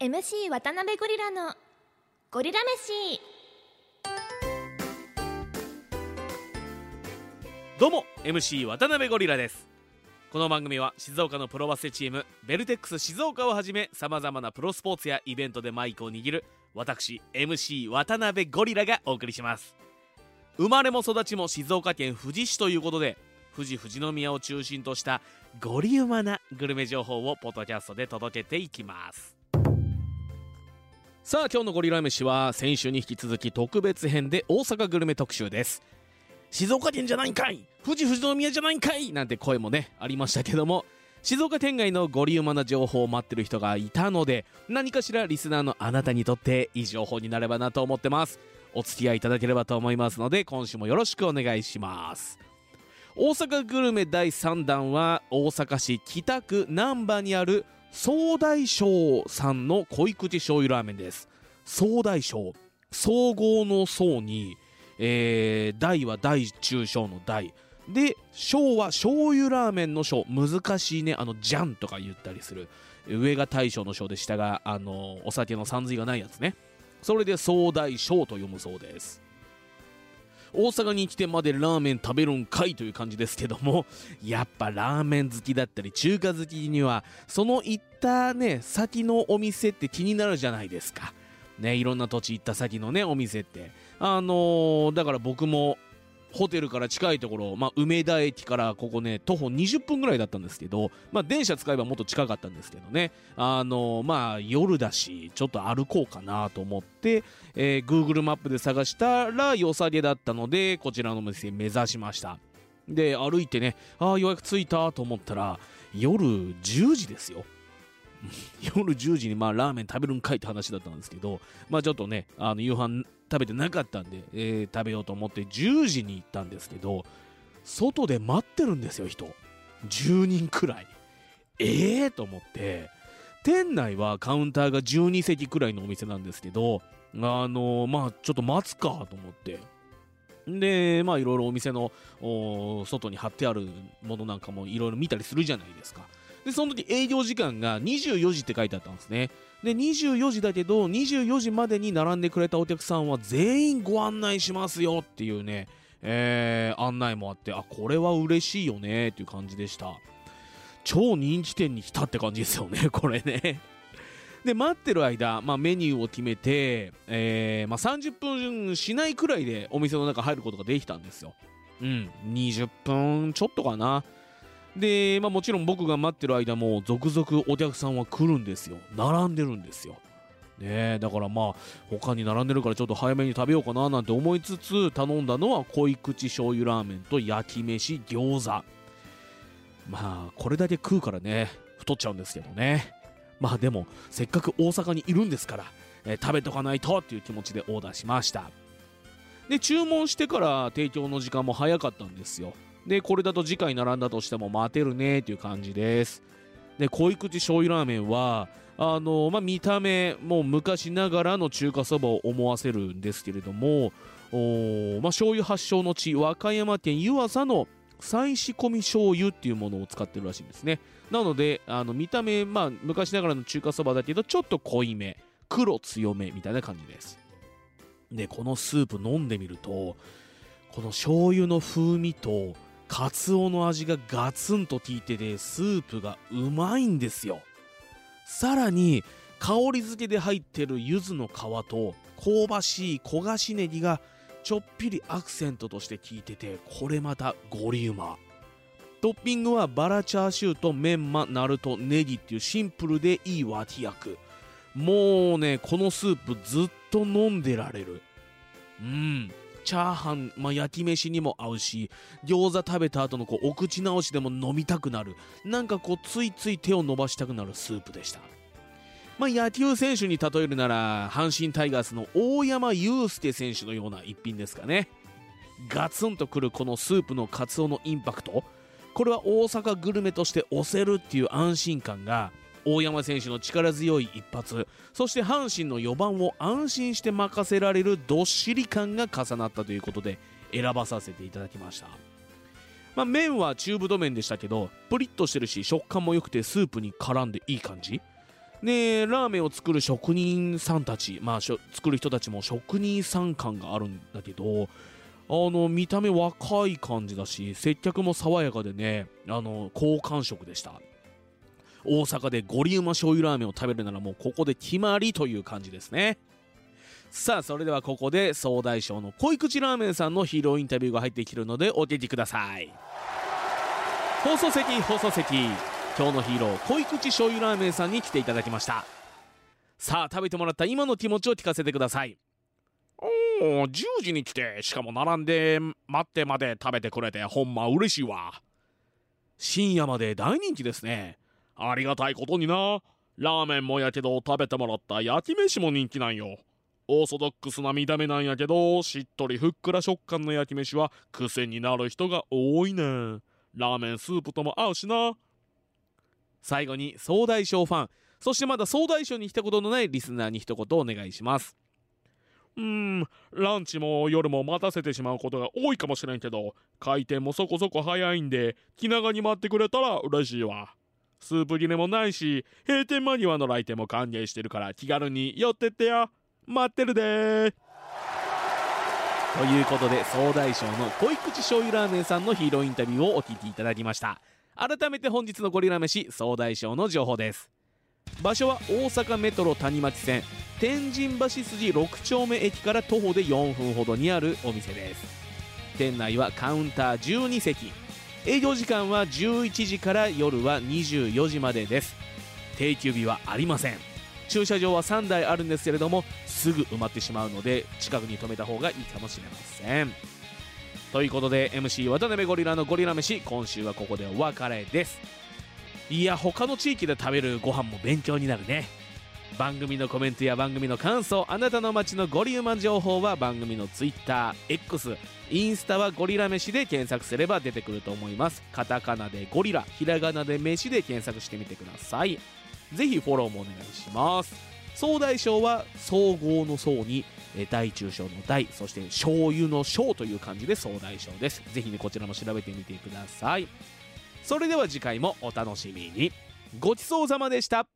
MC 渡辺ゴリラのゴリラ飯。どうも MC 渡辺ゴリラです。この番組は静岡のプロバスケチームベルテックス静岡をはじめさまざまなプロスポーツやイベントでマイクを握る私 MC 渡辺ゴリラがお送りします。生まれも育ちも静岡県富士市ということで富士宮を中心としたゴリウマなグルメ情報をポッドキャストで届けていきます。さあ、今日のゴリラ飯は先週に引き続き特別編で大阪グルメ特集です。静岡県じゃないんかい、富士宮じゃないんかいなんて声もねありましたけども、静岡県外のゴリウマな情報を待ってる人がいたので、何かしらリスナーのあなたにとっていい情報になればなと思ってます。お付き合いいただければと思いますので、今週もよろしくお願いします。大阪グルメ第3弾は大阪市北区難波にある総大将さんの濃い口醤油ラーメンです。総大将、総合の総に、大は大中小の大で、小は醤油ラーメンの小、難しいね、ジャンとか言ったりする、上が大将の小で下がお酒のさんずいがないやつね、それで総大将と読むそうです。大阪に来てまでラーメン食べるんかいという感じですけども、やっぱラーメン好きだったり中華好きにはその行ったね先のお店って気になるじゃないですかね。いろんな土地行った先のねお店ってだから僕もホテルから近いところ、梅田駅からここね徒歩20分ぐらいだったんですけど、電車使えばもっと近かったんですけどね、夜だしちょっと歩こうかなと思って、Google マップで探したら良さげだったので、こちらのお店目指しました。で、歩いてね、ようやく着いたと思ったら夜10時ですよ。夜10時にラーメン食べるんかいって話だったんですけど、ちょっとね夕飯食べてなかったんで、食べようと思って10時に行ったんですけど、外で待ってるんですよ、人10人くらい。と思って、店内はカウンターが12席くらいのお店なんですけど、ちょっと待つかと思って、でいろいろお店の外に貼ってあるものなんかもいろいろ見たりするじゃないですか。でその時営業時間が24時って書いてあったんですね。で24時だけど、24時までに並んでくれたお客さんは全員ご案内しますよっていうね、案内もあって、これは嬉しいよねっていう感じでした。超人気店に来たって感じですよね、これね。で待ってる間、メニューを決めて、30分しないくらいでお店の中入ることができたんですよ。20分ちょっとかな。で、もちろん僕が待ってる間も続々お客さんは来るんですよ。並んでるんですよ。だから他に並んでるからちょっと早めに食べようかななんて思いつつ、頼んだのは濃い口醤油ラーメンと焼き飯、餃子。これだけ食うからね太っちゃうんですけどね。でもせっかく大阪にいるんですから、食べとかないとっていう気持ちでオーダーしました。で注文してから提供の時間も早かったんですよ。でこれだと次回並んだとしても待てるねっていう感じです。で濃い口醤油ラーメンは見た目も昔ながらの中華そばを思わせるんですけれども、醤油発祥の地和歌山県湯浅の再仕込み醤油っていうものを使ってるらしいんですね。なので見た目昔ながらの中華そばだけどちょっと濃いめ、黒強めみたいな感じです。でこのスープ飲んでみると、この醤油の風味とカツオの味がガツンと効いてて、スープがうまいんですよ。さらに香り付けで入ってる柚子の皮と香ばしい焦がしネギがちょっぴりアクセントとして効いてて、これまたゴリウマ。トッピングはバラチャーシューとメンマ、ナルト、ネギっていうシンプルでいい脇役。もうねこのスープずっと飲んでられる。チャーハン、焼き飯にも合うし、餃子食べた後のお口直しでも飲みたくなる、ついつい手を伸ばしたくなるスープでした。野球選手に例えるなら阪神タイガースの大山悠輔選手のような一品ですかね。ガツンとくるこのスープのカツオのインパクト、これは大阪グルメとして推せるっていう安心感が、大山選手の力強い一発、そして阪神の4番を安心して任せられるどっしり感が重なったということで選ばさせていただきました。麺は中太麺でしたけど、プリッとしてるし食感も良くてスープに絡んでいい感じでラーメンを作る職人さんたち、まあ作る人たちも職人さん感があるんだけど、見た目若い感じだし、接客も爽やかでね、好感触でした。大阪でゴリウマ醤油ラーメンを食べるならもうここで決まりという感じですね。さあそれではここで総大将の濃い口ラーメンさんのヒーローインタビューが入ってきているのでお聞きください。放送席今日のヒーロー濃い口醤油ラーメンさんに来ていただきました。さあ食べてもらった今の気持ちを聞かせてください。10時に来て、しかも並んで待ってまで食べてくれてほんま嬉しいわ。深夜まで大人気ですね。ありがたいことにな。ラーメンもやけど食べてもらった焼き飯も人気なんよ。オーソドックスな見た目なんやけど、しっとりふっくら食感の焼き飯は癖になる人が多いね。ラーメンスープとも合うしな。最後に総大将ファン、そしてまだ総大将に来たことのないリスナーに一言お願いします。ランチも夜も待たせてしまうことが多いかもしれんけど、回転もそこそこ早いんで気長に待ってくれたら嬉しいわ。スープ切れもないし、閉店間際の来店も歓迎してるから気軽に寄ってってや。待ってるでー。ということで総大将の濃い口醤油ラーメンさんのヒーローインタビューをお聞きいただきました。改めて本日のゴリラ飯総大将の情報です。場所は大阪メトロ谷町線天神橋筋6丁目駅から徒歩で4分ほどにあるお店です。店内はカウンター12席、営業時間は11時から夜は24時までです。定休日はありません。駐車場は3台あるんですけれども、すぐ埋まってしまうので近くに止めた方がいいかもしれません。ということで MC 渡辺ゴリラのゴリラ飯、今週はここでお別れです。いや、他の地域で食べるご飯も勉強になるね。番組のコメントや番組の感想、あなたの街のゴリウマ情報は番組の Twitter、X、インスタはゴリラ飯で検索すれば出てくると思います。カタカナでゴリラ、ひらがなで飯で検索してみてください。ぜひフォローもお願いします。総大将は総合の総に大中小の大、そして醤油の醤という漢字で総大将です。ぜひね、こちらも調べてみてください。それでは次回もお楽しみに。ごちそうさまでした。